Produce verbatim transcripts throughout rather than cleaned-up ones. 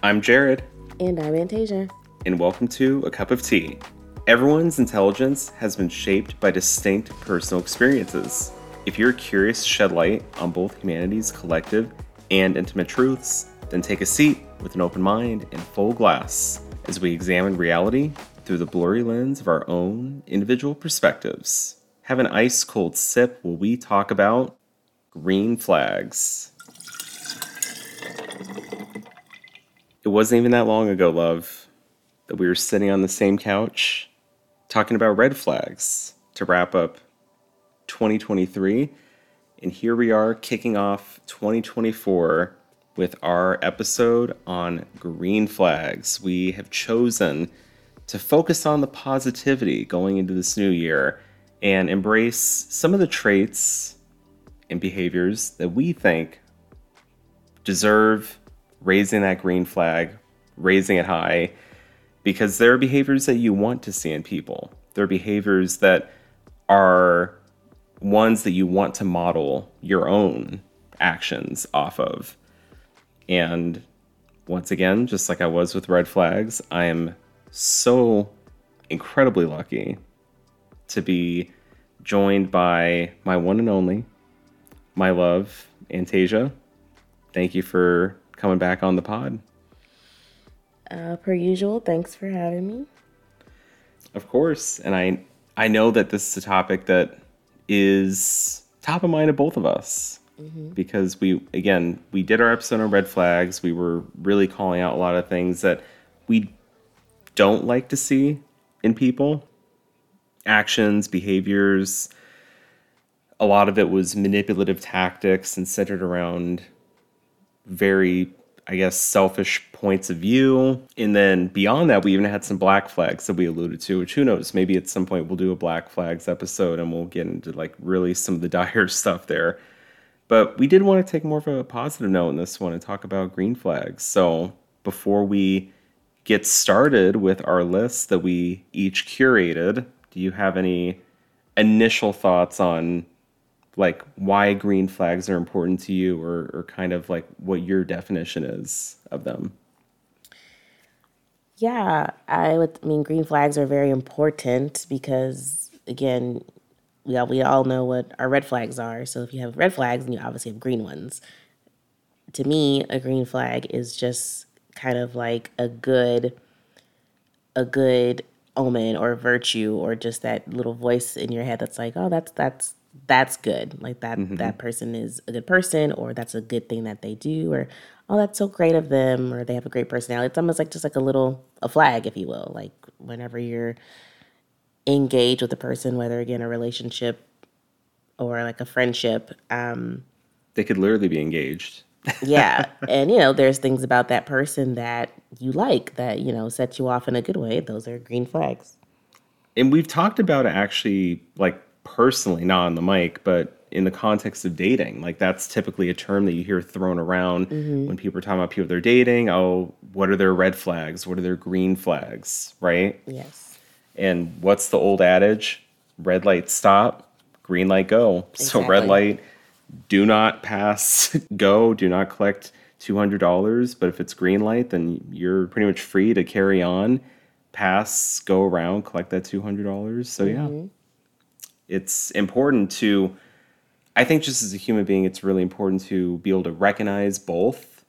I'm Jared. And I'm Antasia. And welcome to A Cup of Tea. Everyone's intelligence has been shaped by distinct personal experiences. If you're curious to shed light on both humanity's collective and intimate truths, then take a seat with an open mind and full glass as we examine reality through the blurry lens of our own individual perspectives. Have an ice-cold sip while we talk about green flags. It wasn't even that long ago, love, that we were sitting on the same couch talking about red flags to wrap up twenty twenty-three. And here we are kicking off twenty twenty-four with our episode on green flags. We have chosen to focus on the positivity going into this new year and embrace some of the traits and behaviors that we think deserve raising that green flag, raising it high, because there are behaviors that you want to see in people. There are behaviors that are ones that you want to model your own actions off of. And once again, just like I was with red flags, I am so incredibly lucky to be joined by my one and only, my love, Antasia. Thank you for coming back on the pod. Uh, per usual, thanks for having me. Of course. And I I know that this is a topic that is top of mind of both of us. Mm-hmm. Because we, again, we did our episode on red flags. We were really calling out a lot of things that we don't like to see in people. Actions, behaviors. A lot of it was manipulative tactics and centered around very, I guess, selfish points of view. And then beyond that, we even had some black flags that we alluded to, which who knows, maybe at some point we'll do a black flags episode and we'll get into like really some of the dire stuff there. But we did want to take more of a positive note in this one and talk about green flags. So before we get started with our list that we each curated, do you have any initial thoughts on like why green flags are important to you, or, or kind of like what your definition is of them? Yeah, I would I mean, green flags are very important because, again, we all, we all know what our red flags are. So if you have red flags, then you obviously have green ones. To me, a green flag is just kind of like a good, a good omen or virtue, or just that little voice in your head that's like, oh, that's, that's, that's good. Like that, mm-hmm. that person is a good person, or that's a good thing that they do, or, oh, that's so great of them, or they have a great personality. It's almost like just like a little, a flag, if you will. Like whenever you're engaged with a person, whether again, a relationship or like a friendship. Um, they could literally be engaged. Yeah. And, you know, there's things about that person that you like that, you know, sets you off in a good way. Those are green flags. And we've talked about it actually like, personally, not on the mic, but in the context of dating, like that's typically a term that you hear thrown around mm-hmm. when people are talking about people they're dating. Oh, what are their red flags? What are their green flags? Right? Yes. And what's the old adage? Red light, stop. Green light, go. Exactly. So red light, do not pass, go. Do not collect two hundred dollars. But if it's green light, then you're pretty much free to carry on. Pass, go around, collect that two hundred dollars. So mm-hmm. yeah. It's important to, I think just as a human being, it's really important to be able to recognize both.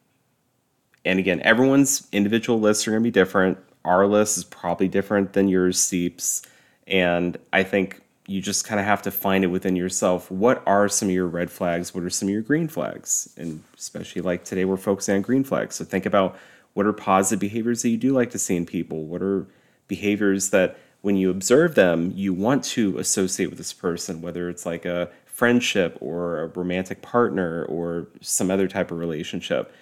And again, everyone's individual lists are going to be different. Our list is probably different than yours, Seeps. And I think you just kind of have to find it within yourself. What are some of your red flags? What are some of your green flags? And especially like today, we're focusing on green flags. So think about what are positive behaviors that you do like to see in people? What are behaviors that when you observe them, you want to associate with this person, whether it's like a friendship or a romantic partner or some other type of relationship.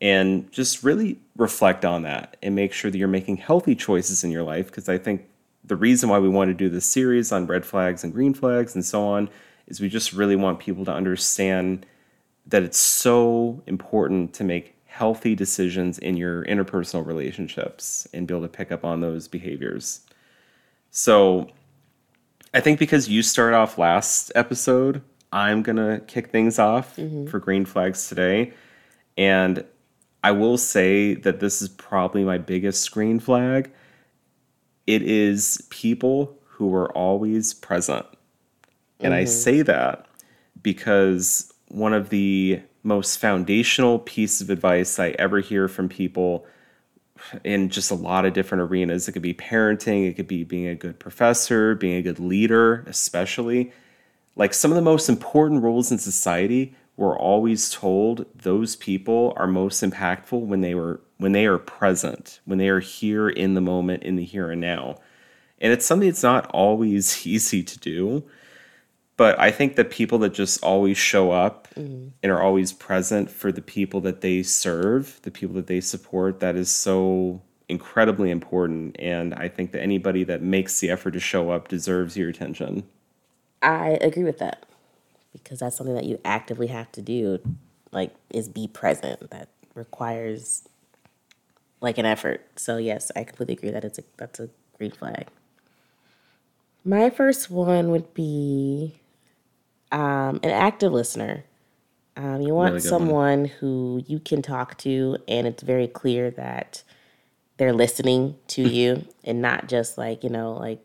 And just really reflect on that and make sure that you're making healthy choices in your life. Because I think the reason why we want to do this series on red flags and green flags and so on is we just really want people to understand that it's so important to make healthy decisions in your interpersonal relationships and be able to pick up on those behaviors. So I think because you started off last episode, I'm going to kick things off mm-hmm. for green flags today. And I will say that this is probably my biggest green flag. It is people who are always present. Mm-hmm. And I say that because one of the most foundational pieces of advice I ever hear from people in just a lot of different arenas. It could be parenting. It could be being a good professor, being a good leader, especially. Like, some of the most important roles in society, we're always told those people are most impactful when they were when they are present, when they are here in the moment, in the here and now. And it's something that's not always easy to do. But I think the people that just always show up mm-hmm. and are always present for the people that they serve, the people that they support, that is so incredibly important. And I think that anybody that makes the effort to show up deserves your attention. I agree with that, because that's something that you actively have to do, like, is be present. That requires, like, an effort. So, yes, I completely agree that it's a, that's a green flag. My first one would be um, an active listener. Um, you want really someone one. who you can talk to, and it's very clear that they're listening to you and not just, like, you know, like,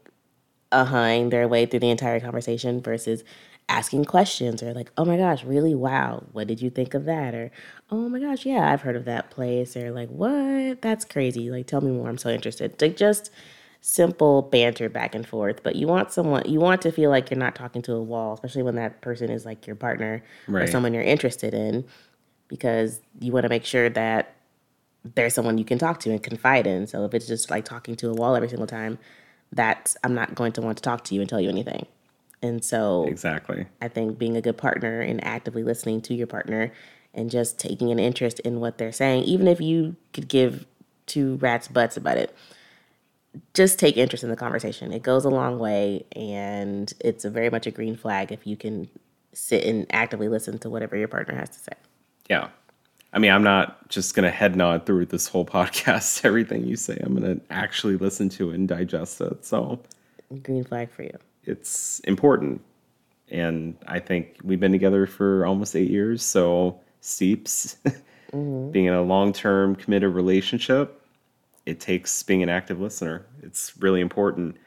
uh-huh-ing their way through the entire conversation, versus asking questions or like, oh my gosh, really? Wow. What did you think of that? Or, oh my gosh, yeah, I've heard of that place. Or like, what? That's crazy. Like, tell me more. I'm so interested. Like, just simple banter back and forth. But you want someone, you want to feel like you're not talking to a wall, especially when that person is like your partner right. or someone you're interested in, because you want to make sure that there's someone you can talk to and confide in. So if it's just like talking to a wall every single time, that's, I'm not going to want to talk to you and tell you anything. And so exactly, I think being a good partner and actively listening to your partner and just taking an interest in what they're saying, even if you could give two rats butts about it, just take interest in the conversation. It goes a long way, and it's a very much a green flag if you can sit and actively listen to whatever your partner has to say. Yeah. I mean, I'm not just going to head nod through this whole podcast. Everything you say, I'm going to actually listen to it and digest it. So green flag for you. It's important. And I think we've been together for almost eight years. So Steeps, mm-hmm. being in a long-term committed relationship, it takes being an active listener. It's really important.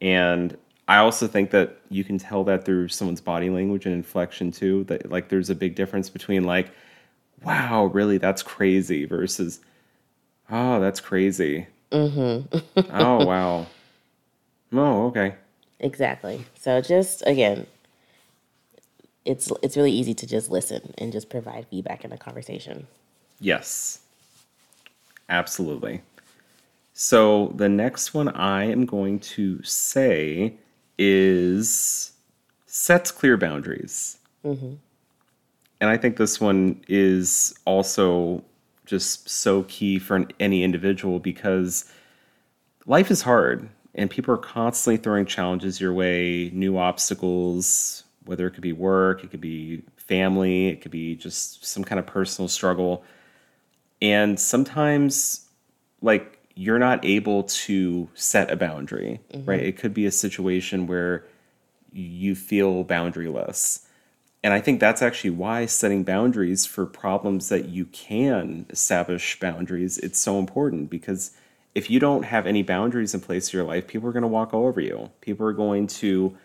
And I also think that you can tell that through someone's body language and inflection too, that like there's a big difference between like, wow, really, that's crazy, versus, oh, that's crazy. Mm-hmm. Oh, wow. Oh, okay. Exactly. So just, again, it's it's really easy to just listen and just provide feedback in a conversation. Yes, absolutely. So the next one I am going to say is sets clear boundaries. Mm-hmm. And I think this one is also just so key for an, any individual, because life is hard and people are constantly throwing challenges your way, new obstacles, whether it could be work, it could be family, it could be just some kind of personal struggle. And sometimes, like, you're not able to set a boundary, mm-hmm. right? It could be a situation where you feel boundaryless. And I think that's actually why setting boundaries for problems that you can establish boundaries, it's so important, because if you don't have any boundaries in place in your life, people are going to walk all over you. People are going to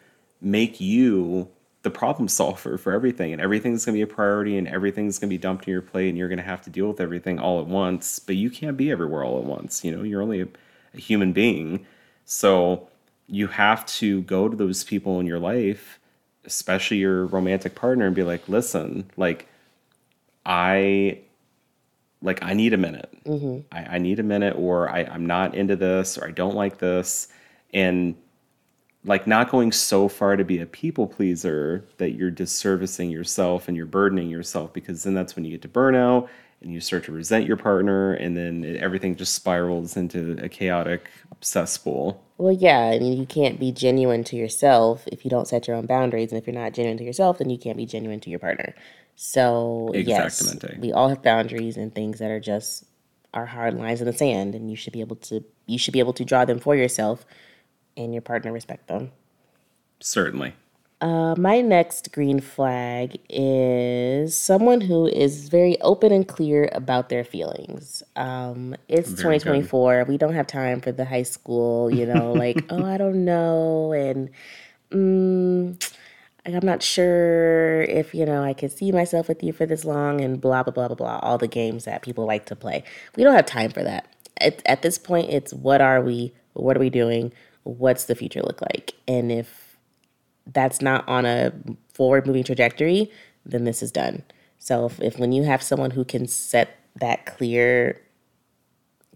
make you the problem solver for everything, and everything's going to be a priority, and everything's going to be dumped in your plate, and you're going to have to deal with everything all at once. But you can't be everywhere all at once. You know, you're only a, a human being. So you have to go to those people in your life, especially your romantic partner, and be like, listen, like, I, like, I need a minute. Mm-hmm. I, I need a minute, or I, I'm not into this, or I don't like this. And like, not going so far to be a people pleaser that you're disservicing yourself and you're burdening yourself, because then that's when you get to burnout and you start to resent your partner, and then it, everything just spirals into a chaotic cesspool. Well, yeah, I mean, you can't be genuine to yourself if you don't set your own boundaries, and if you're not genuine to yourself, then you can't be genuine to your partner. So, yes, we all have boundaries and things that are just our hard lines in the sand, and you should be able to you should be able to draw them for yourself, and your partner respect them. Certainly. Uh, my next green flag is someone who is very open and clear about their feelings. Um, it's very twenty twenty-four. Good. We don't have time for the high school, you know, like, oh, I don't know. And mm, I'm not sure if, you know, I could see myself with you for this long and blah, blah, blah, blah, blah. All the games that people like to play. We don't have time for that. At, at this point, it's what are we? What are we doing? What's the future look like? And if that's not on a forward-moving trajectory, then this is done. So if, if when you have someone who can set that clear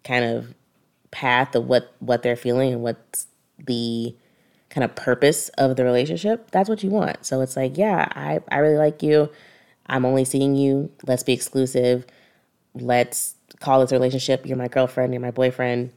kind of path of what, what they're feeling and what's the kind of purpose of the relationship, that's what you want. So it's like, yeah, I, I really like you. I'm only seeing you. Let's be exclusive. Let's call this relationship. You're my girlfriend. You're my boyfriend.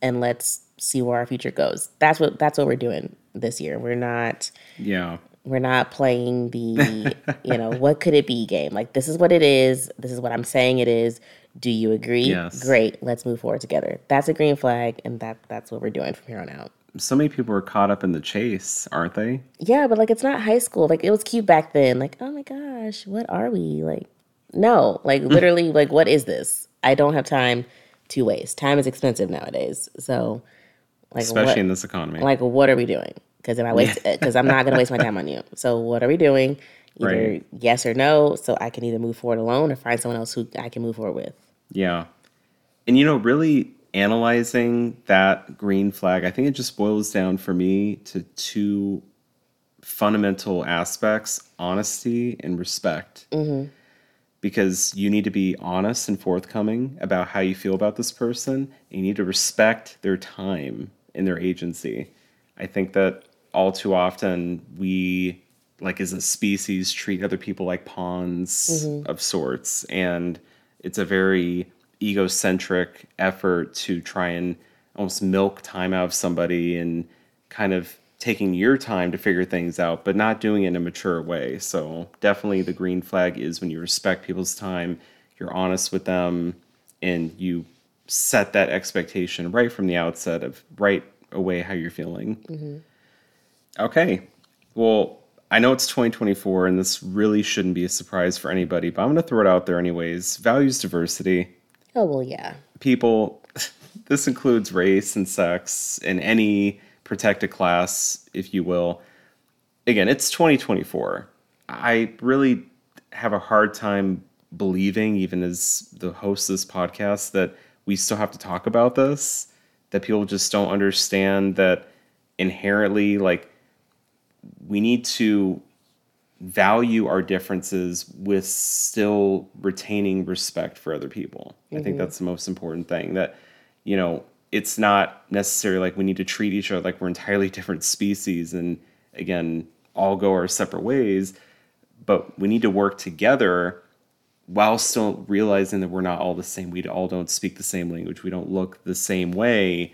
And let's see where our future goes. That's what that's what we're doing this year. We're not yeah. We're not playing the, you know, what could it be game. Like, this is what it is. This is what I'm saying it is. Do you agree? Yes. Great. Let's move forward together. That's a green flag, and that that's what we're doing from here on out. So many people are caught up in the chase, aren't they? Yeah, but like, it's not high school. Like, it was cute back then. Like, oh my gosh, what are we? Like, no. Like, literally, like, what is this? I don't have time to waste. Time is expensive nowadays. So Like Especially what, in this economy. Like, what are we doing? Because if I waste, because I'm not going to waste my time on you. So what are we doing? Either right. yes or no. So I can either move forward alone or find someone else who I can move forward with. Yeah. And, you know, really analyzing that green flag, I think it just boils down for me to two fundamental aspects, honesty and respect. Mm-hmm. Because you need to be honest and forthcoming about how you feel about this person. You need to respect their time and their agency. I think that all too often we, like as a species, treat other people like pawns mm-hmm. of sorts. And it's a very egocentric effort to try and almost milk time out of somebody and kind of taking your time to figure things out, but not doing it in a mature way. So definitely the green flag is when you respect people's time, you're honest with them, and you set that expectation right from the outset of right away how you're feeling. Mm-hmm. Okay. Well, I know it's twenty twenty-four, and this really shouldn't be a surprise for anybody, but I'm going to throw it out there anyways. Values diversity. Oh, well, yeah. People, this includes race and sex and any protected class, if you will. Again, it's twenty twenty-four. I really have a hard time believing, even as the host of this podcast, that we still have to talk about this, that people just don't understand that inherently, like, we need to value our differences with still retaining respect for other people. Mm-hmm. I think that's the most important thing, that, you know, it's not necessarily like we need to treat each other like we're entirely different species and, again, all go our separate ways, but we need to work together while still realizing that we're not all the same. We all don't speak the same language. We don't look the same way.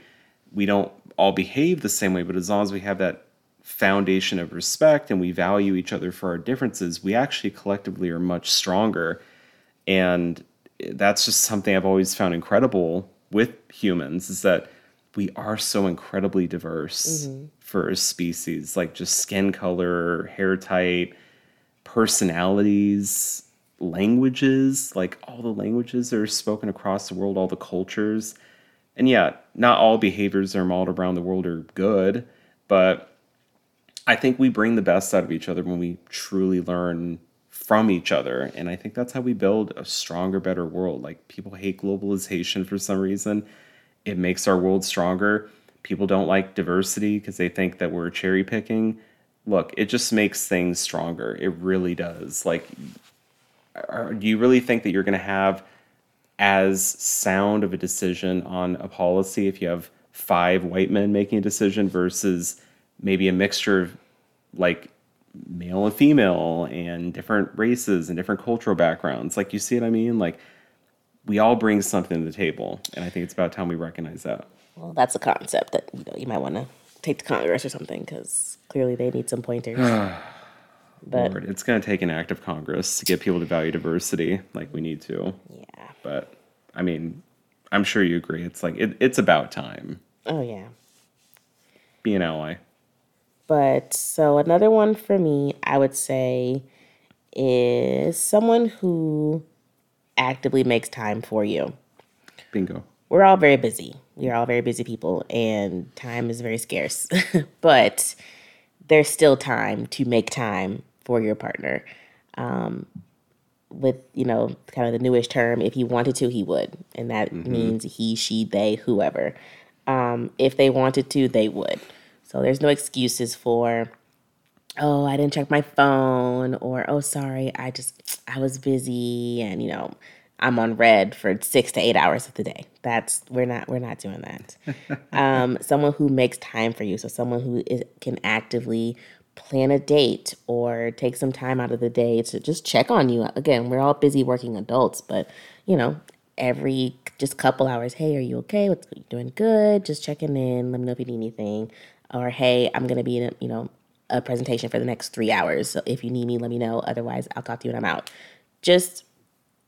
We don't all behave the same way, but as long as we have that foundation of respect and we value each other for our differences, we actually collectively are much stronger. And that's just something I've always found incredible with humans, is that we are so incredibly diverse mm-hmm. for a species, like just skin color, hair type, personalities, languages, like all the languages that are spoken across the world, all the cultures. And yeah, not all behaviors that are modeled around the world are good, but I think we bring the best out of each other when we truly learn from each other. And I think that's how we build a stronger, better world. Like, people hate globalization for some reason. It makes our world stronger. People don't like diversity because they think that we're cherry picking. Look, it just makes things stronger. It really does. Like, are, do you really think that you're going to have as sound of a decision on a policy if you have five white men making a decision versus maybe a mixture of, like, male and female and different races and different cultural backgrounds? Like, you see what I mean? Like, we all bring something to the table, and I think it's about time we recognize that. Well, that's a concept that, you know, you might want to take to Congress or something, because clearly they need some pointers. But Lord, it's going to take an act of Congress to get people to value diversity like we need to. Yeah. But, I mean, I'm sure you agree. It's like, it, it's about time. Oh, yeah. Be an ally. But so another one for me, I would say, is someone who actively makes time for you. Bingo. We're all very busy. We are all very busy people, and time is very scarce. But there's still time to make time for your partner. Um, with, you know, kind of the newish term, if he wanted to, he would. And that mm-hmm. means he, she, they, whoever. Um, if they wanted to, they would. So there's no excuses for, oh, I didn't check my phone, or, oh, sorry, I just, I was busy, and, you know, I'm on red for six to eight hours of the day. That's, we're not, we're not doing that. um, someone who makes time for you. So someone who is, can actively plan a date or take some time out of the day to just check on you. Again, we're all busy working adults, but, you know, every just couple hours, hey, are you okay? What's you doing? Good. Just checking in. Let me know if you need anything. Or, hey, I'm going to be in a, you know, a presentation for the next three hours. So if you need me, let me know. Otherwise, I'll talk to you when I'm out. Just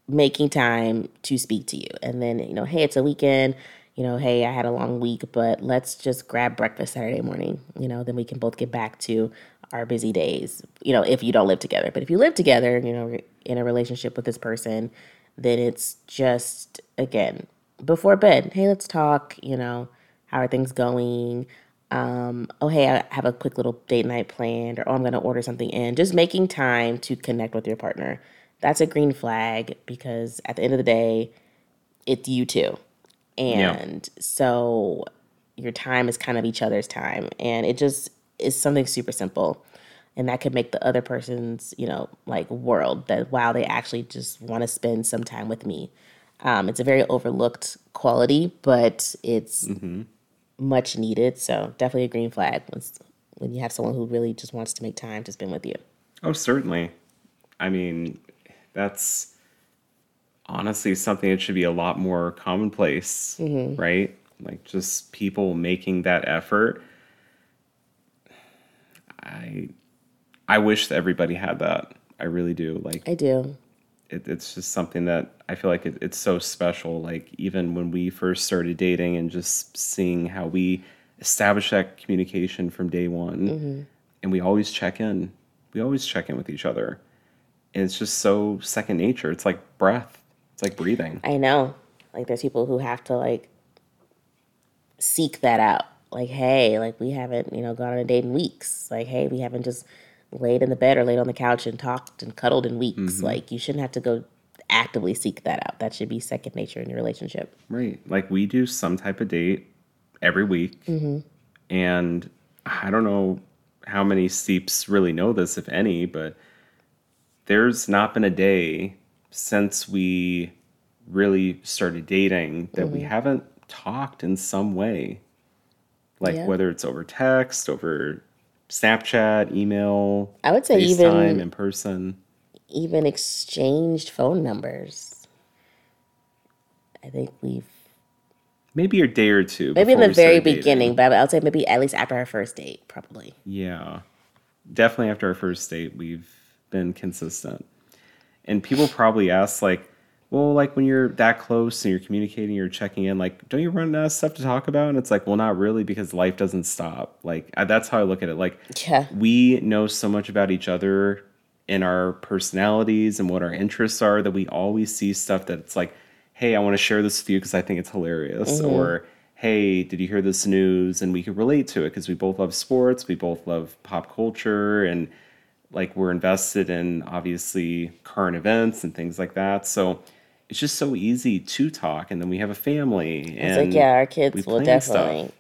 making time to speak to you. And then, you know, hey, it's a weekend. You know, hey, I had a long week, but let's just grab breakfast Saturday morning. You know, then we can both get back to our busy days, you know, if you don't live together. But if you live together, you know, in a relationship with this person, then it's just, again, before bed, hey, let's talk, you know, how are things going? Um, oh, hey, I have a quick little date night planned, or, oh, I'm going to order something in. Just making time to connect with your partner. That's a green flag, because at the end of the day, it's you two. And yeah. So your time is kind of each other's time. And it just is something super simple. And that could make the other person's, you know, like world, that, wow, they actually just want to spend some time with me. Um, it's a very overlooked quality, but it's mm-hmm. much needed. So definitely a green flag when you have someone who really just wants to make time to spend with you. Oh, certainly. I mean, that's honestly something that should be a lot more commonplace, mm-hmm. right? Like just people making that effort. I I wish that everybody had that. I really do. Like I do. It, it's just something that I feel like it, it's so special. Like even when we first started dating and just seeing how we established that communication from day one, mm-hmm. and we always check in. We always check in with each other. And it's just so second nature. It's like breath. It's like breathing. I know. Like there's people who have to like seek that out. Like, hey, like we haven't, you know, gone on a date in weeks. Like, hey, we haven't just laid in the bed or laid on the couch and talked and cuddled in weeks. Mm-hmm. Like you shouldn't have to go actively seek that out. That should be second nature in your relationship. Right. Like we do some type of date every week. Mm-hmm. And I don't know how many seeps really know this, if any, but there's not been a day since we really started dating that mm-hmm. we haven't talked in some way. Like yeah. whether it's over text, over Snapchat, email, I would say FaceTime, even in person. Even exchanged phone numbers. I think we've maybe a day or two. Maybe in the very beginning, dating. But I would say maybe at least after our first date, probably. Yeah. Definitely after our first date, we've been consistent. And people probably ask, like, well, like when you're that close and you're communicating, you're checking in, like, don't you run out of stuff to talk about? And it's like, well, not really, because life doesn't stop. Like, I, that's how I look at it. Like, yeah. we know so much about each other and our personalities and what our interests are that we always see stuff that it's like, hey, I want to share this with you because I think it's hilarious. Mm-hmm. Or, hey, did you hear this news? And we can relate to it because we both love sports. We both love pop culture. And like we're invested in, obviously, current events and things like that. So it's just so easy to talk, and then we have a family. And it's like, yeah, our kids will definitely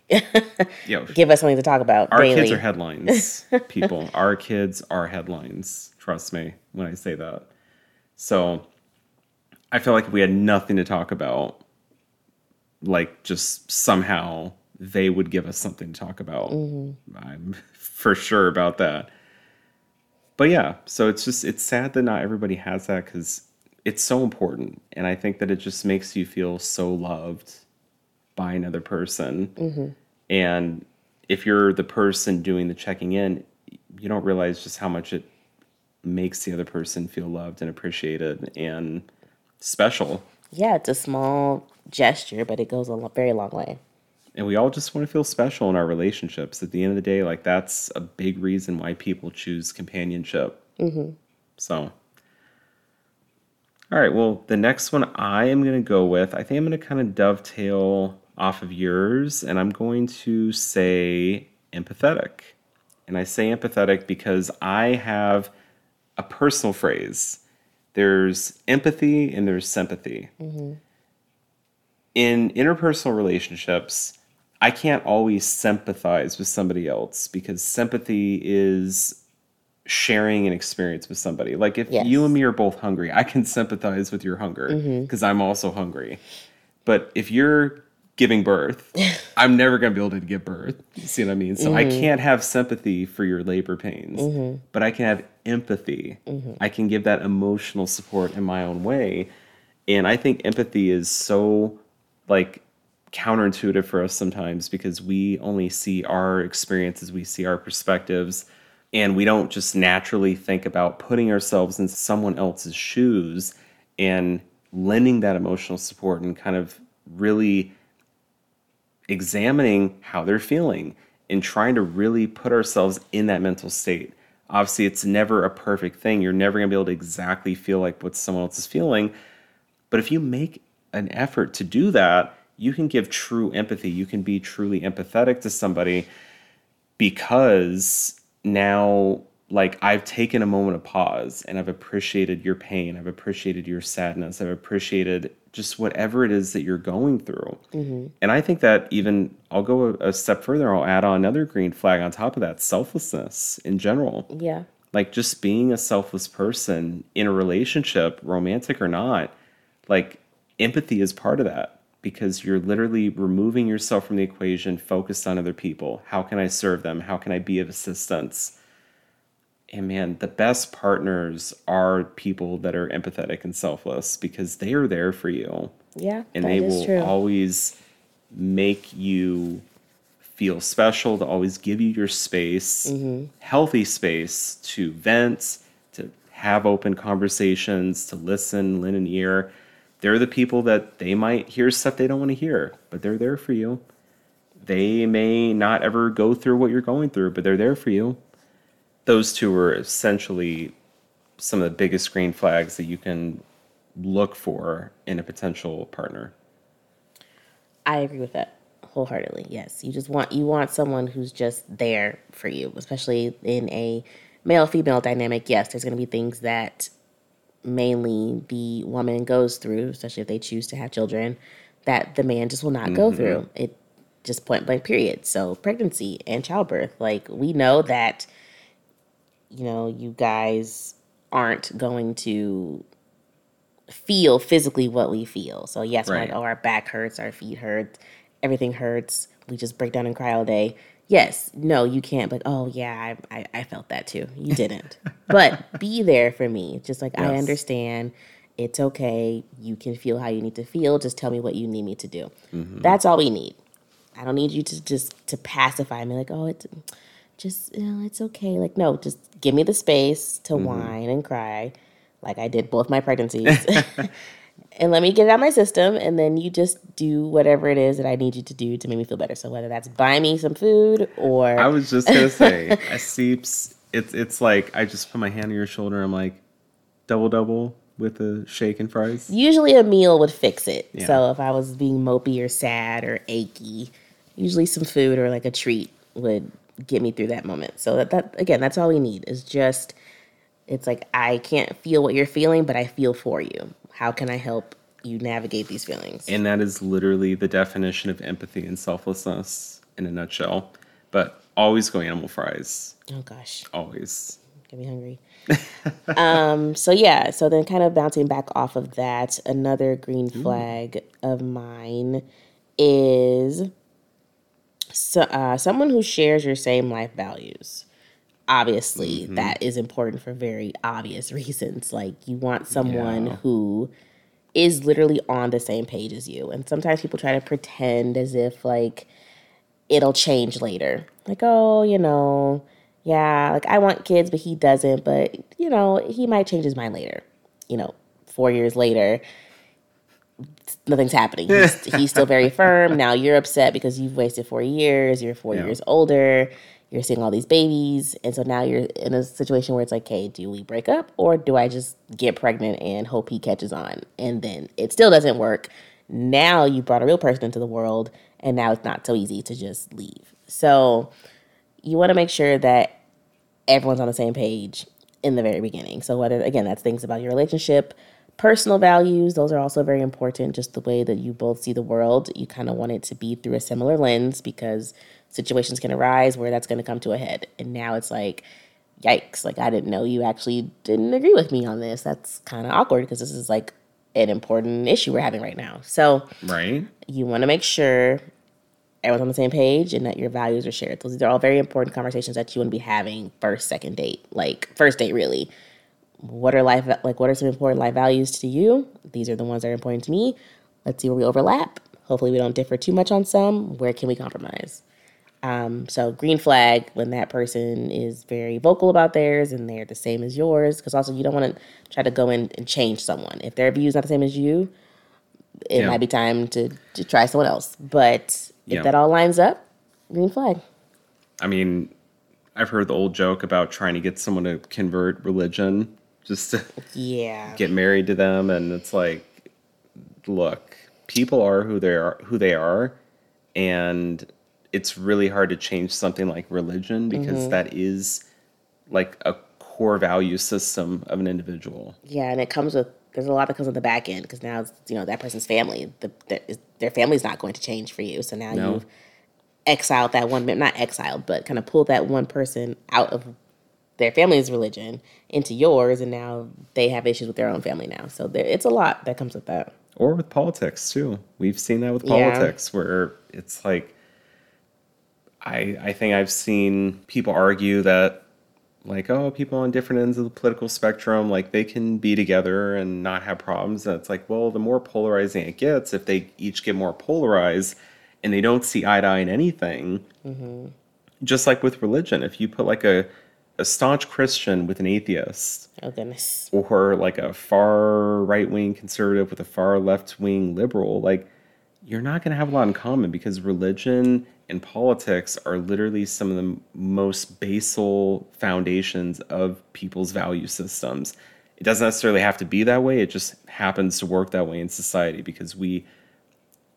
Yo, give us something to talk about. Our daily. Kids are headlines, people. Our kids are headlines. Trust me when I say that. So I feel like if we had nothing to talk about, like just somehow they would give us something to talk about. Mm-hmm. I'm for sure about that. But yeah, so it's just, it's sad that not everybody has that because it's so important. And I think that it just makes you feel so loved by another person. Mm-hmm. And if you're the person doing the checking in, you don't realize just how much it makes the other person feel loved and appreciated and special. Yeah, it's a small gesture, but it goes a very long way. And we all just want to feel special in our relationships. At the end of the day, like, that's a big reason why people choose companionship. Mm-hmm. So, all right. Well, the next one I am going to go with, I think I'm going to kind of dovetail off of yours, and I'm going to say empathetic. And I say empathetic because I have a personal phrase. There's empathy and there's sympathy. Mm-hmm. In interpersonal relationships, I can't always sympathize with somebody else because sympathy is sharing an experience with somebody. Like, if yes. you and me are both hungry, I can sympathize with your hunger because mm-hmm. I'm also hungry. But if you're giving birth, I'm never going to be able to give birth. You see what I mean? So mm-hmm. I can't have sympathy for your labor pains, mm-hmm. but I can have empathy. Mm-hmm. I can give that emotional support in my own way. And I think empathy is so, like, counterintuitive for us sometimes because we only see our experiences, we see our perspectives, and we don't just naturally think about putting ourselves in someone else's shoes and lending that emotional support and kind of really examining how they're feeling and trying to really put ourselves in that mental state. Obviously, it's never a perfect thing. You're never going to be able to exactly feel like what someone else is feeling. But if you make an effort to do that, you can give true empathy. You can be truly empathetic to somebody because now, like, I've taken a moment of pause and I've appreciated your pain. I've appreciated your sadness. I've appreciated just whatever it is that you're going through. Mm-hmm. And I think that even, I'll go a, a step further. I'll add on another green flag on top of that, selflessness in general. Yeah. Like, just being a selfless person in a relationship, romantic or not, like, empathy is part of that because you're literally removing yourself from the equation, focused on other people. How can I serve them? How can I be of assistance? And man, the best partners are people that are empathetic and selfless because they are there for you. Yeah, and they will true. always make you feel special, to always give you your space, mm-hmm. healthy space to vent, to have open conversations, to listen, lend an ear. They're the people that they might hear stuff they don't want to hear, but they're there for you. They may not ever go through what you're going through, but they're there for you. Those two are essentially some of the biggest green flags that you can look for in a potential partner. I agree with that wholeheartedly. Yes, you just want you want someone who's just there for you, especially in a male-female dynamic. Yes, there's going to be things that mainly the woman goes through, especially if they choose to have children, that the man just will not mm-hmm. go through. It just point blank period. So pregnancy and childbirth, like, we know that. You know, you guys aren't going to feel physically what we feel. So, yes, right. We're like, oh, our back hurts, our feet hurt, everything hurts. We just break down and cry all day. Yes, no, you can't. But, oh, yeah, I, I, I felt that too. You didn't. But be there for me. Just like, yes. I understand. It's okay. You can feel how you need to feel. Just tell me what you need me to do. Mm-hmm. That's all we need. I don't need you to just to pacify me like, oh, it's... Just, you know, it's okay. Like, no, just give me the space to mm-hmm. whine and cry like I did both my pregnancies. And let me get it out of my system. And then you just do whatever it is that I need you to do to make me feel better. So whether that's buy me some food or... I was just going to say, I see, it's, it's like I just put my hand on your shoulder. I'm like, double-double with a shake and fries. Usually a meal would fix it. Yeah. So if I was being mopey or sad or achy, usually some food or like a treat would... get me through that moment. So that, that again, that's all we need is just, it's like, I can't feel what you're feeling, but I feel for you. How can I help you navigate these feelings? And that is literally the definition of empathy and selflessness in a nutshell. But always go animal fries. Oh gosh. Always. Get me hungry. um, so yeah, so then kind of bouncing back off of that, another green flag mm. of mine is... So, uh, someone who shares your same life values. Obviously, mm-hmm. that is important for very obvious reasons. Like, you want someone yeah. who is literally on the same page as you. And sometimes people try to pretend as if, like, it'll change later. Like, oh, you know, yeah, like, I want kids, but he doesn't. But, you know, he might change his mind later. You know, four years later, nothing's happening. He's, he's still very firm. Now you're upset because you've wasted four years. You're four yeah. years older. You're seeing all these babies. And so now you're in a situation where it's like, hey, do we break up or do I just get pregnant and hope he catches on? And then it still doesn't work. Now you brought a real person into the world and now it's not so easy to just leave. So you want to make sure that everyone's on the same page in the very beginning. So whether, again, that's things about your relationship, personal values, those are also very important. Just the way that you both see the world, you kind of want it to be through a similar lens because situations can arise where that's going to come to a head. And now it's like, yikes, like I didn't know you actually didn't agree with me on this. That's kind of awkward because this is like an important issue we're having right now. So right. you want to make sure everyone's on the same page and that your values are shared. Those are all very important conversations that you want to be having first, second date, like first date really. What are life like? What are some important life values to you? These are the ones that are important to me. Let's see where we overlap. Hopefully we don't differ too much on some. Where can we compromise? Um, so green flag when that person is very vocal about theirs and they're the same as yours. Because also you don't want to try to go in and change someone. If their view is not the same as you, it yeah. might be time to, to try someone else. But if yeah. that all lines up, green flag. I mean, I've heard the old joke about trying to get someone to convert religion. Just to yeah. get married to them, and it's like, look, people are who they are, who they are, and it's really hard to change something like religion because mm-hmm. that is like a core value system of an individual. Yeah, and it comes with there's a lot that comes on the back end because now it's, you know, that person's family, the, their, their family's not going to change for you, so now no. you've exiled that one, not exiled, but kind of pulled that one person out of their family's religion into yours, and now they have issues with their own family now. So there, it's a lot that comes with that. Or with politics, too. We've seen that with politics, yeah. where it's like, I I think I've seen people argue that, like, oh, people on different ends of the political spectrum, like, they can be together and not have problems. And it's like, well, the more polarizing it gets, if they each get more polarized and they don't see eye to eye in anything, mm-hmm. just like with religion, if you put, like, a... a staunch Christian with an atheist. Oh, goodness. Or like a far right-wing conservative with a far left-wing liberal. Like, you're not going to have a lot in common because religion and politics are literally some of the most basal foundations of people's value systems. It doesn't necessarily have to be that way. It just happens to work that way in society because we,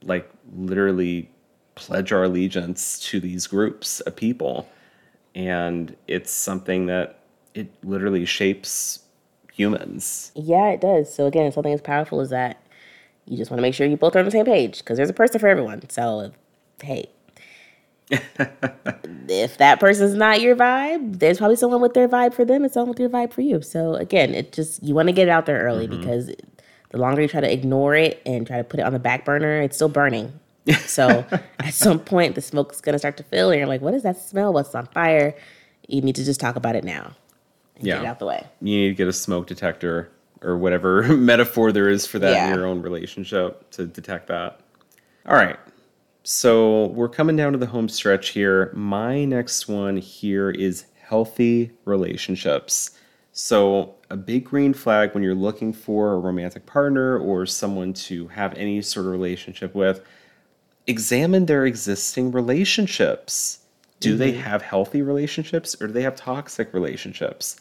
like, literally pledge our allegiance to these groups of people. And it's something that it literally shapes humans. Yeah, it does. So again, something as powerful as that, you just want to make sure you both are on the same page because there's a person for everyone. So, hey, if that person's not your vibe, there's probably someone with their vibe for them and someone with your vibe for you. So again, it just, you want to get it out there early mm-hmm. because the longer you try to ignore it and try to put it on the back burner, it's still burning. So at some point, the smoke's going to start to fill, and you're like, what is that smell? What's on fire? You need to just talk about it now and yeah. get it out the way. You need to get a smoke detector or whatever metaphor there is for that yeah. in your own relationship to detect that. All right. So we're coming down to the home stretch here. My next one here is healthy relationships. So a big green flag when you're looking for a romantic partner or someone to have any sort of relationship with, examine their existing relationships. Do mm-hmm. they have healthy relationships or do they have toxic relationships?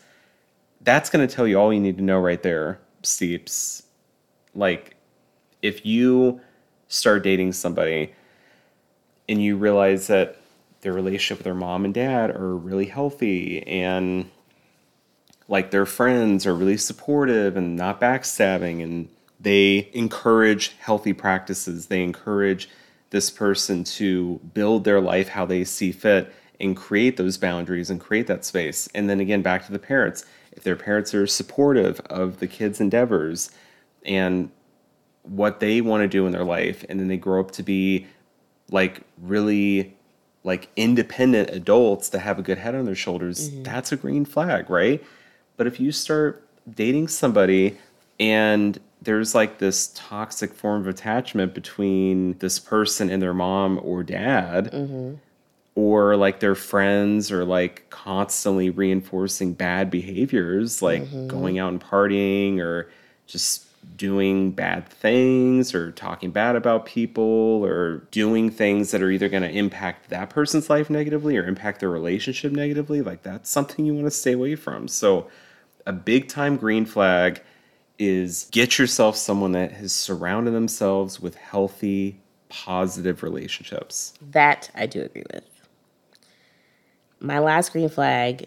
That's going to tell you all you need to know right there, Steeps. Like, if you start dating somebody and you realize that their relationship with their mom and dad are really healthy and, like, their friends are really supportive and not backstabbing and they encourage healthy practices, they encourage this person to build their life how they see fit and create those boundaries and create that space. And then again, back to the parents. If their parents are supportive of the kids' endeavors and what they want to do in their life, and then they grow up to be like really like independent adults that have a good head on their shoulders, mm-hmm. that's a green flag, right? But if you start dating somebody and there's like this toxic form of attachment between this person and their mom or dad, mm-hmm. or like their friends are like constantly reinforcing bad behaviors, like mm-hmm. going out and partying or just doing bad things or talking bad about people or doing things that are either going to impact that person's life negatively or impact their relationship negatively, like that's something you want to stay away from. So a big time green flag is get yourself someone that has surrounded themselves with healthy, positive relationships. That I do agree with. My last green flag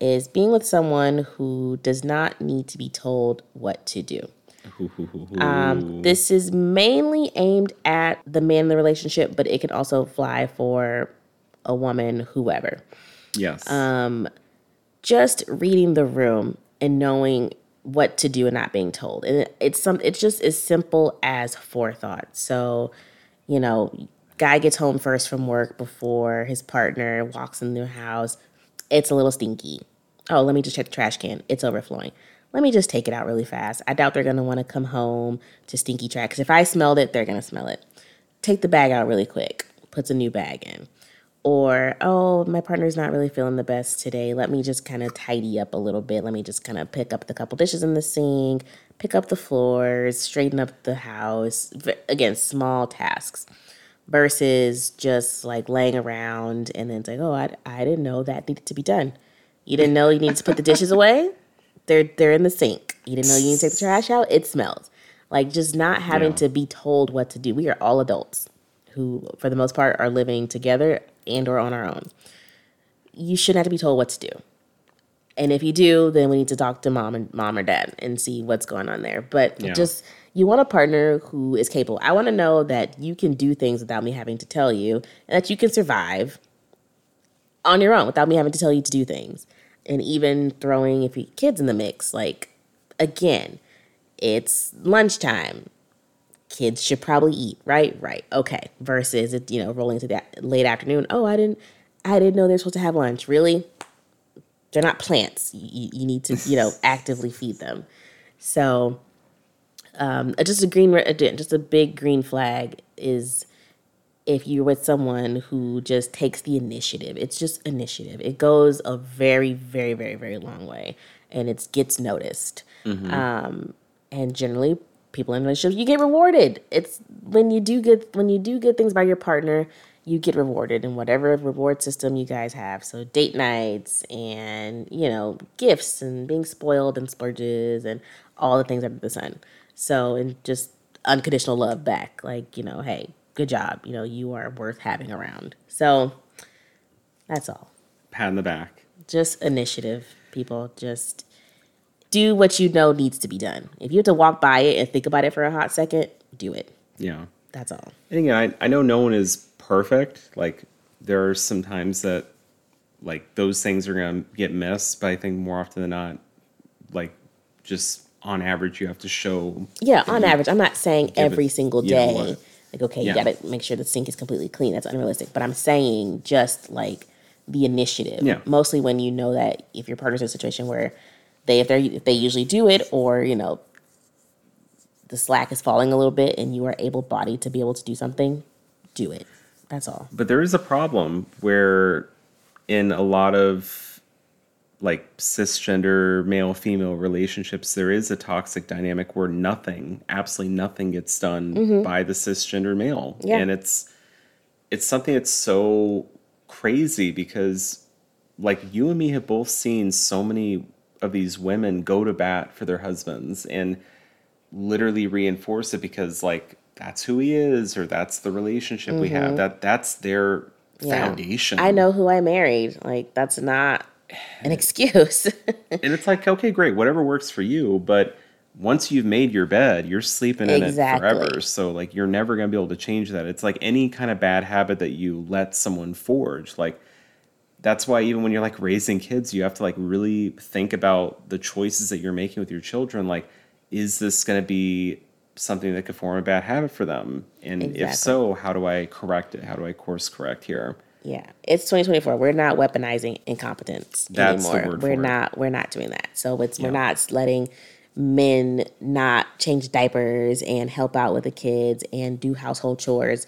is being with someone who does not need to be told what to do. Um, this is mainly aimed at the man in the relationship, but it can also fly for a woman, whoever. Yes. Um, just reading the room and knowing what to do and not being told. And it, it's some. It's just as simple as forethought. So, you know, guy gets home first from work before his partner walks in the house. It's a little stinky. Oh, let me just check the trash can. It's overflowing. Let me just take it out really fast. I doubt they're going to want to come home to stinky trash. Because if I smelled it, they're going to smell it. Take the bag out really quick. Puts a new bag in. Or, oh, my partner's not really feeling the best today. Let me just kind of tidy up a little bit. Let me just kind of pick up the couple dishes in the sink, pick up the floors, straighten up the house. Again, small tasks. Versus just like laying around and then it's like, oh, I, I didn't know that needed to be done. You didn't know you needed to put the dishes away? They're they're in the sink. You didn't know you need to take the trash out? It smells. Like just not having yeah. to be told what to do. We are all adults who, for the most part, are living together and or on our own. You shouldn't have to be told what to do. And if you do, then we need to talk to mom and mom or dad and see what's going on there. But yeah. just you want a partner who is capable. I want to know that you can do things without me having to tell you and that you can survive on your own without me having to tell you to do things. And even throwing, if you kids in the mix, like, again, it's lunchtime. Kids should probably eat, right? Right. Okay. Versus, it, you know, rolling into that late afternoon. Oh, I didn't I didn't know they're supposed to have lunch. Really? They're not plants. You, you need to, you know, actively feed them. So um, just a green, just a big green flag is if you're with someone who just takes the initiative. It's just initiative. It goes a very, very, very, very long way. And it gets noticed. Mm-hmm. Um, and generally, people in relationships, you get rewarded. It's when you do good when you do good things by your partner, you get rewarded in whatever reward system you guys have. So date nights and, you know, gifts and being spoiled and splurges and all the things under the sun. So, and just unconditional love back. Like, you know, hey, good job. You know, you are worth having around. So that's all. Pat on the back. Just initiative, people. Just do what you know needs to be done. If you have to walk by it and think about it for a hot second, do it. Yeah. That's all. And again, I, I know no one is perfect. Like, there are some times that, like, those things are going to get missed. But I think more often than not, like, just on average, you have to show. Yeah, on average. I'm not saying every it, single day. Like, okay, yeah. you got to make sure the sink is completely clean. That's unrealistic. But I'm saying just, like, the initiative. Yeah. Mostly when you know that if your partner's in a situation where they, if they if they usually do it or, you know, the slack is falling a little bit and you are able-bodied to be able to do something, do it. That's all. But there is a problem where in a lot of, like, cisgender male-female relationships, there is a toxic dynamic where nothing, absolutely nothing gets done mm-hmm. by the cisgender male. Yeah. And it's it's something that's so crazy because, like, you and me have both seen so many of these women go to bat for their husbands and literally reinforce it because, like, that's who he is or that's the relationship mm-hmm. we have. That That's their yeah. foundation. I know who I married. Like, that's not an excuse. And it's like, okay, great, whatever works for you. But once you've made your bed, you're sleeping in exactly. it forever. So, like, you're never going to be able to change that. It's like any kind of bad habit that you let someone forge. Like, that's why even when you're, like, raising kids, you have to, like, really think about the choices that you're making with your children. Like, is this going to be something that could form a bad habit for them? And exactly. if so, how do I correct it? How do I course correct here? Yeah. It's twenty twenty-four. We're not weaponizing incompetence That's anymore. The word we're for not it. We're not doing that. So it's yeah. we're not letting men not change diapers and help out with the kids and do household chores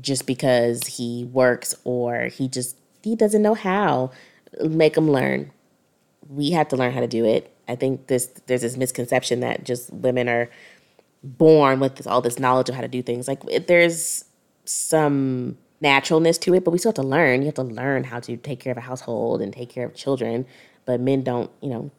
just because he works or he just he doesn't know how. Make him learn. We have to learn how to do it. I think this there's this misconception that just women are born with this, all this knowledge of how to do things. Like, it, there's some naturalness to it, but we still have to learn. You have to learn how to take care of a household and take care of children. But men don't, you know,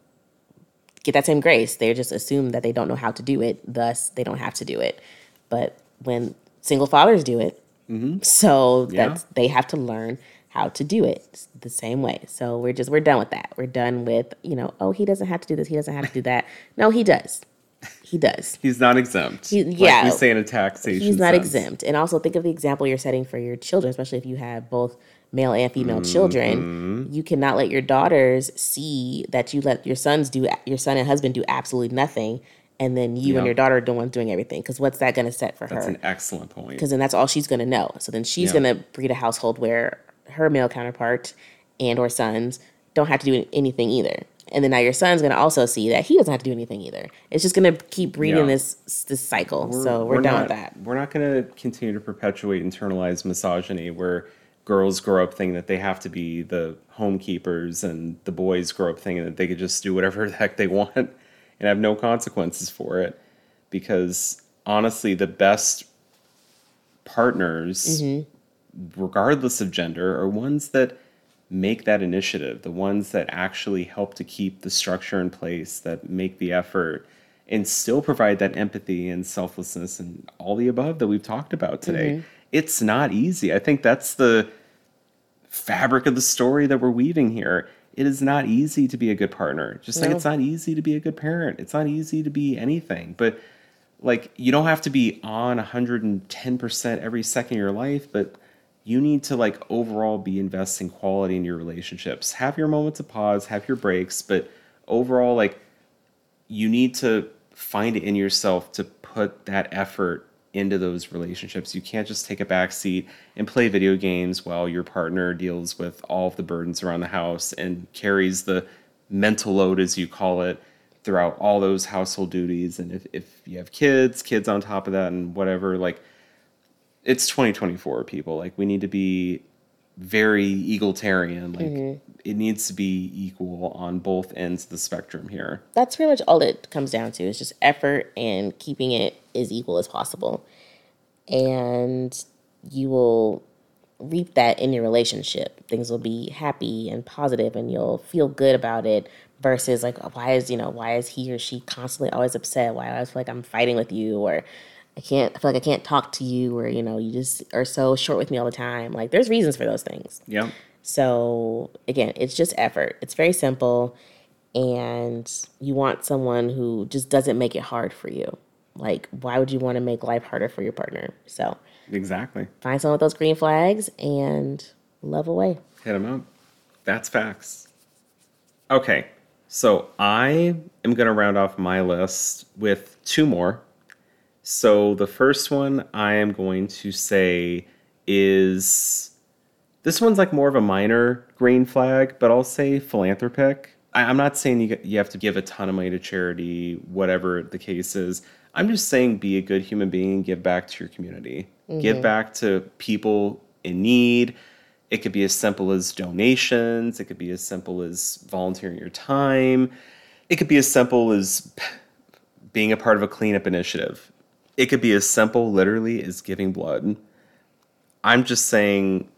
get that same grace. They're just assumed that they don't know how to do it. Thus, they don't have to do it. But when single fathers do it, mm-hmm. so yeah. that's, they have to learn how to do it the same way. So we're just, we're done with that. We're done with, you know, oh, he doesn't have to do this. He doesn't have to do that. No, he does. He does. He's not exempt. He, yeah. Like we say in a taxation He's not sense. exempt. And also think of the example you're setting for your children, especially if you have both male and female mm-hmm. children. You cannot let your daughters see that you let your sons do, your son and husband do absolutely nothing. And then you yep. and your daughter are the ones doing everything. Because what's that going to set for that's her? That's an excellent point. Because then that's all she's going to know. So then she's yep. going to breed a household where her male counterpart and or sons don't have to do anything either. And then now your son's going to also see that he doesn't have to do anything either. It's just going to keep breeding yeah. this this cycle. We're, so we're, we're done not, with that. We're not going to continue to perpetuate internalized misogyny where girls grow up thinking that they have to be the homekeepers and the boys grow up thinking that they could just do whatever the heck they want and have no consequences for it. Because honestly, the best partners, mm-hmm. regardless of gender, are ones that make that initiative, the ones that actually help to keep the structure in place, that make the effort, and still provide that empathy and selflessness and all the above that we've talked about today. Mm-hmm. It's not easy. I think that's the fabric of the story that we're weaving here. It is not easy to be a good partner. Just no. like it's not easy to be a good parent. It's not easy to be anything. But like, you don't have to be on one hundred ten percent every second of your life, but you need to like overall be investing quality in your relationships. Have your moments of pause, have your breaks, but overall, like, you need to find it in yourself to put that effort into those relationships. You can't just take a back seat and play video games while your partner deals with all of the burdens around the house and carries the mental load, as you call it, throughout all those household duties. And if, if you have kids, kids on top of that and whatever, like, it's twenty twenty-four, people. Like, we need to be very egalitarian. Like, mm-hmm. it needs to be equal on both ends of the spectrum here. That's pretty much all it comes down to. It's just effort and keeping it as equal as possible. And you will reap that in your relationship. Things will be happy and positive, and you'll feel good about it. Versus like, why is, you know, why is he or she constantly always upset? Why do I always feel like I'm fighting with you? Or I can't, I feel like I can't talk to you, or, you know, you just are so short with me all the time. Like, there's reasons for those things. Yeah. So again, it's just effort. It's very simple. And you want someone who just doesn't make it hard for you. Like, why would you want to make life harder for your partner? So exactly. Find someone with those green flags and love away. Hit them up. That's facts. Okay. So I am going to round off my list with two more. So the first one I am going to say is, this one's like more of a minor green flag, but I'll say philanthropic. I, I'm not saying you, you have to give a ton of money to charity, whatever the case is. I'm just saying be a good human being, give back to your community. Mm-hmm. Give back to people in need. It could be as simple as donations. It could be as simple as volunteering your time. It could be as simple as being a part of a cleanup initiative. It could be as simple, literally, as giving blood. I'm just saying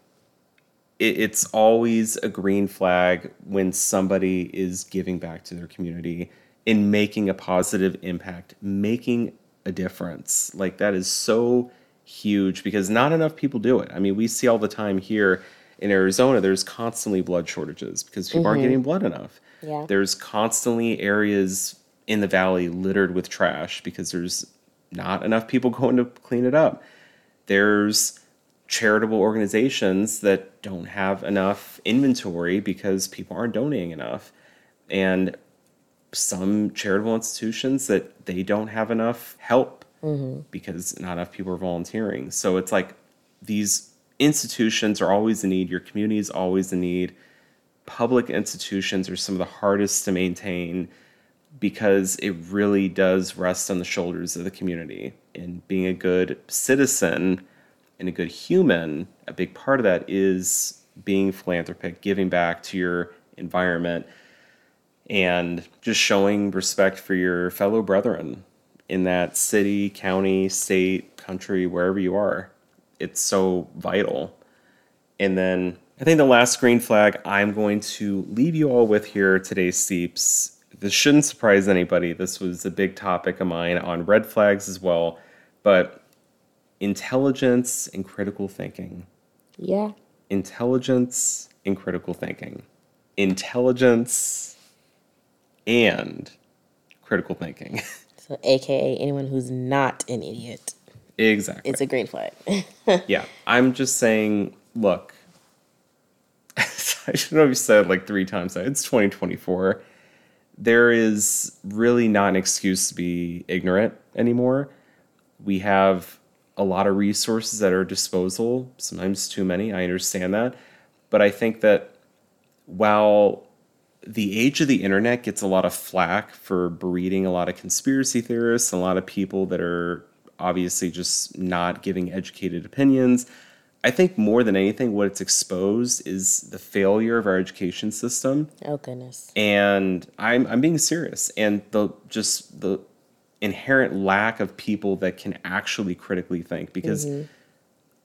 it, it's always a green flag when somebody is giving back to their community and making a positive impact, making a difference. Like, that is so huge because not enough people do it. I mean, we see all the time here in Arizona, there's constantly blood shortages because people mm-hmm. aren't getting blood enough. Yeah. There's constantly areas in the valley littered with trash because there's not enough people going to clean it up. There's charitable organizations that don't have enough inventory because people aren't donating enough. And some charitable institutions that they don't have enough help mm-hmm. because not enough people are volunteering. So it's like these institutions are always in need. Your community is always in need. Public institutions are some of the hardest to maintain because it really does rest on the shoulders of the community. And being a good citizen and a good human, a big part of that is being philanthropic, giving back to your environment, and just showing respect for your fellow brethren. in that city, county, state, country, wherever you are. It's so vital. And then I think the last green flag I'm going to leave you all with here today's Seeps. This shouldn't surprise anybody. This was a big topic of mine on red flags as well. But intelligence and critical thinking. Yeah. Intelligence and critical thinking. Intelligence and critical thinking. So A K A anyone who's not an idiot. Exactly. It's a green flag. Yeah. I'm just saying, look, I should have said like three times now. It's twenty twenty-four. There is really not an excuse to be ignorant anymore. We have a lot of resources at our disposal, sometimes too many. I understand that. But I think that while the age of the internet gets a lot of flack for breeding a lot of conspiracy theorists, and a lot of people that are obviously just not giving educated opinions, I think more than anything, what it's exposed is the failure of our education system. Oh, goodness. And I'm I'm being serious. And the just the inherent lack of people that can actually critically think, because mm-hmm.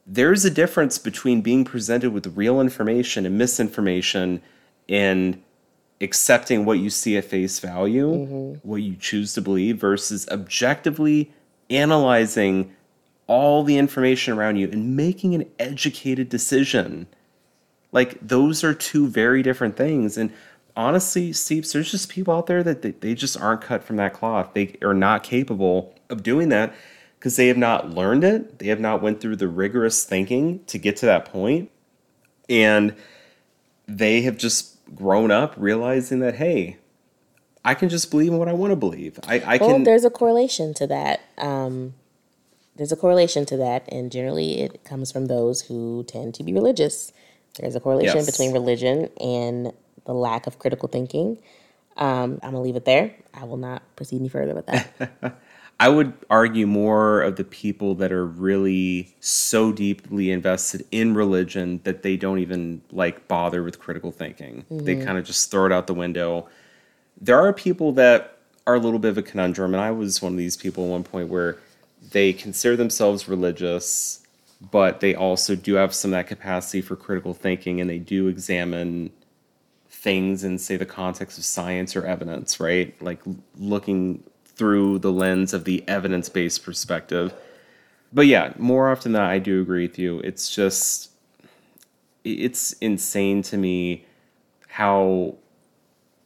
there's a difference between being presented with real information and misinformation and accepting what you see at face value, mm-hmm. what you choose to believe, versus objectively analyzing all the information around you and making an educated decision. Like, those are two very different things. And honestly, Seeps, there's just people out there that they, they just aren't cut from that cloth. They are not capable of doing that because they have not learned it. They have not went through the rigorous thinking to get to that point. And they have just grown up realizing that, hey, I can just believe in what I want to believe. I, I well, can. There's a correlation to that. Um, there's a correlation to that. And generally it comes from those who tend to be religious. There's a correlation yes. between religion and the lack of critical thinking. Um, I'm going to leave it there. I will not proceed any further with that. I would argue more of the people that are really so deeply invested in religion that they don't even like bother with critical thinking. Mm-hmm. They kind of just throw it out the window. There are people that are a little bit of a conundrum, and I was one of these people at one point where they consider themselves religious, but they also do have some of that capacity for critical thinking, and they do examine things in, say, the context of science or evidence, right? Like looking through the lens of the evidence-based perspective. But yeah, more often than not, I do agree with you. It's just, it's insane to me how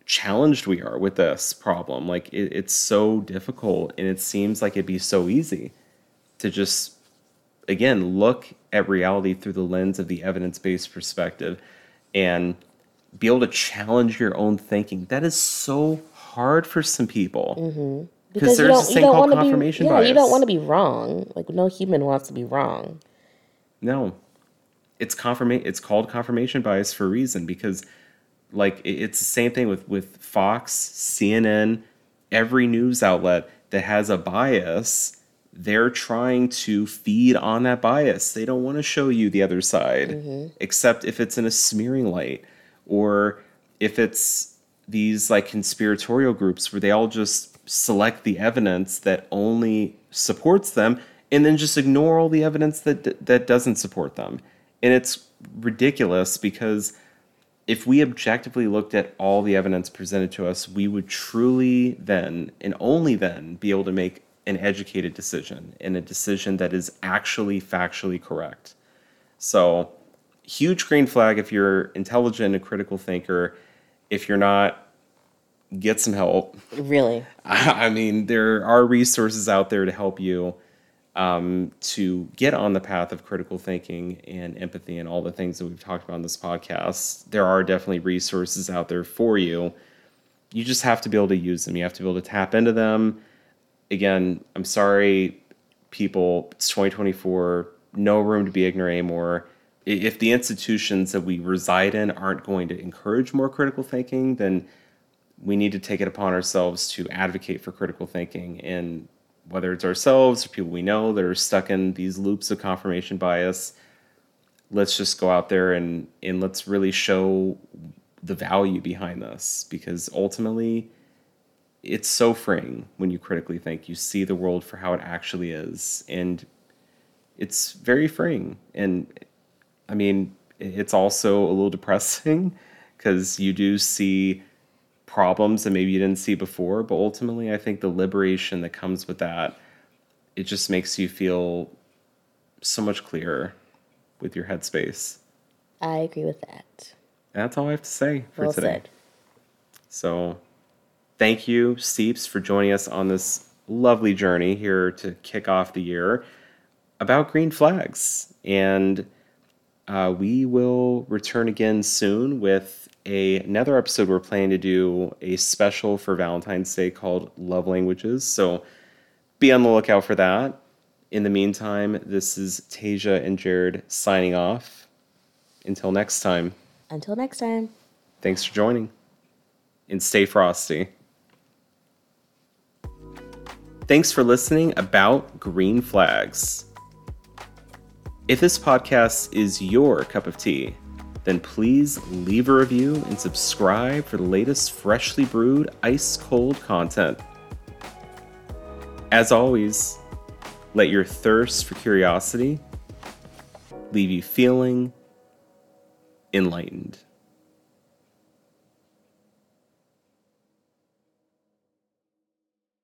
challenged we are with this problem. Like it, it's so difficult, and it seems like it'd be so easy to just, again, look at reality through the lens of the evidence-based perspective and be able to challenge your own thinking. That is so hard for some people. Mm-hmm. Because there's this thing called confirmation bias. Yeah, you don't want to be wrong. Like, no human wants to be wrong. No. It's confirma- It's called confirmation bias for a reason, because, like, it's the same thing with, with Fox, C N N, every news outlet that has a bias. They're trying to feed on that bias. They don't want to show you the other side, mm-hmm. except if it's in a smearing light. Or if it's these like conspiratorial groups where they all just select the evidence that only supports them and then just ignore all the evidence that that doesn't support them. And it's ridiculous, because if we objectively looked at all the evidence presented to us, we would truly then and only then be able to make an educated decision, and a decision that is actually factually correct. So, huge green flag if you're intelligent and a critical thinker. If you're not, get some help. Really? I mean, there are resources out there to help you um, to get on the path of critical thinking and empathy and all the things that we've talked about on this podcast. There are definitely resources out there for you. You just have to be able to use them. You have to be able to tap into them. Again, I'm sorry, people, it's twenty twenty-four, no room to be ignorant anymore. If the institutions that we reside in aren't going to encourage more critical thinking, then we need to take it upon ourselves to advocate for critical thinking. And whether it's ourselves or people we know that are stuck in these loops of confirmation bias, let's just go out there and, and let's really show the value behind this. Because ultimately, it's so freeing when you critically think. You see the world for how it actually is, and it's very freeing. And I mean, it's also a little depressing because you do see problems that maybe you didn't see before, but ultimately I think the liberation that comes with that, it just makes you feel so much clearer with your headspace. I agree with that. That's all I have to say for well today. Said. So thank you, Steeps, for joining us on this lovely journey here to kick off the year about green flags. And uh, we will return again soon with a, another episode. We're planning to do a special for Valentine's Day called Love Languages. So be on the lookout for that. In the meantime, this is Tasia and Jared signing off. Until next time. Until next time. Thanks for joining. And stay frosty. Thanks for listening about Green Flags. If this podcast is your cup of tea, then please leave a review and subscribe for the latest freshly brewed, ice-cold content. As always, let your thirst for curiosity leave you feeling enlightened.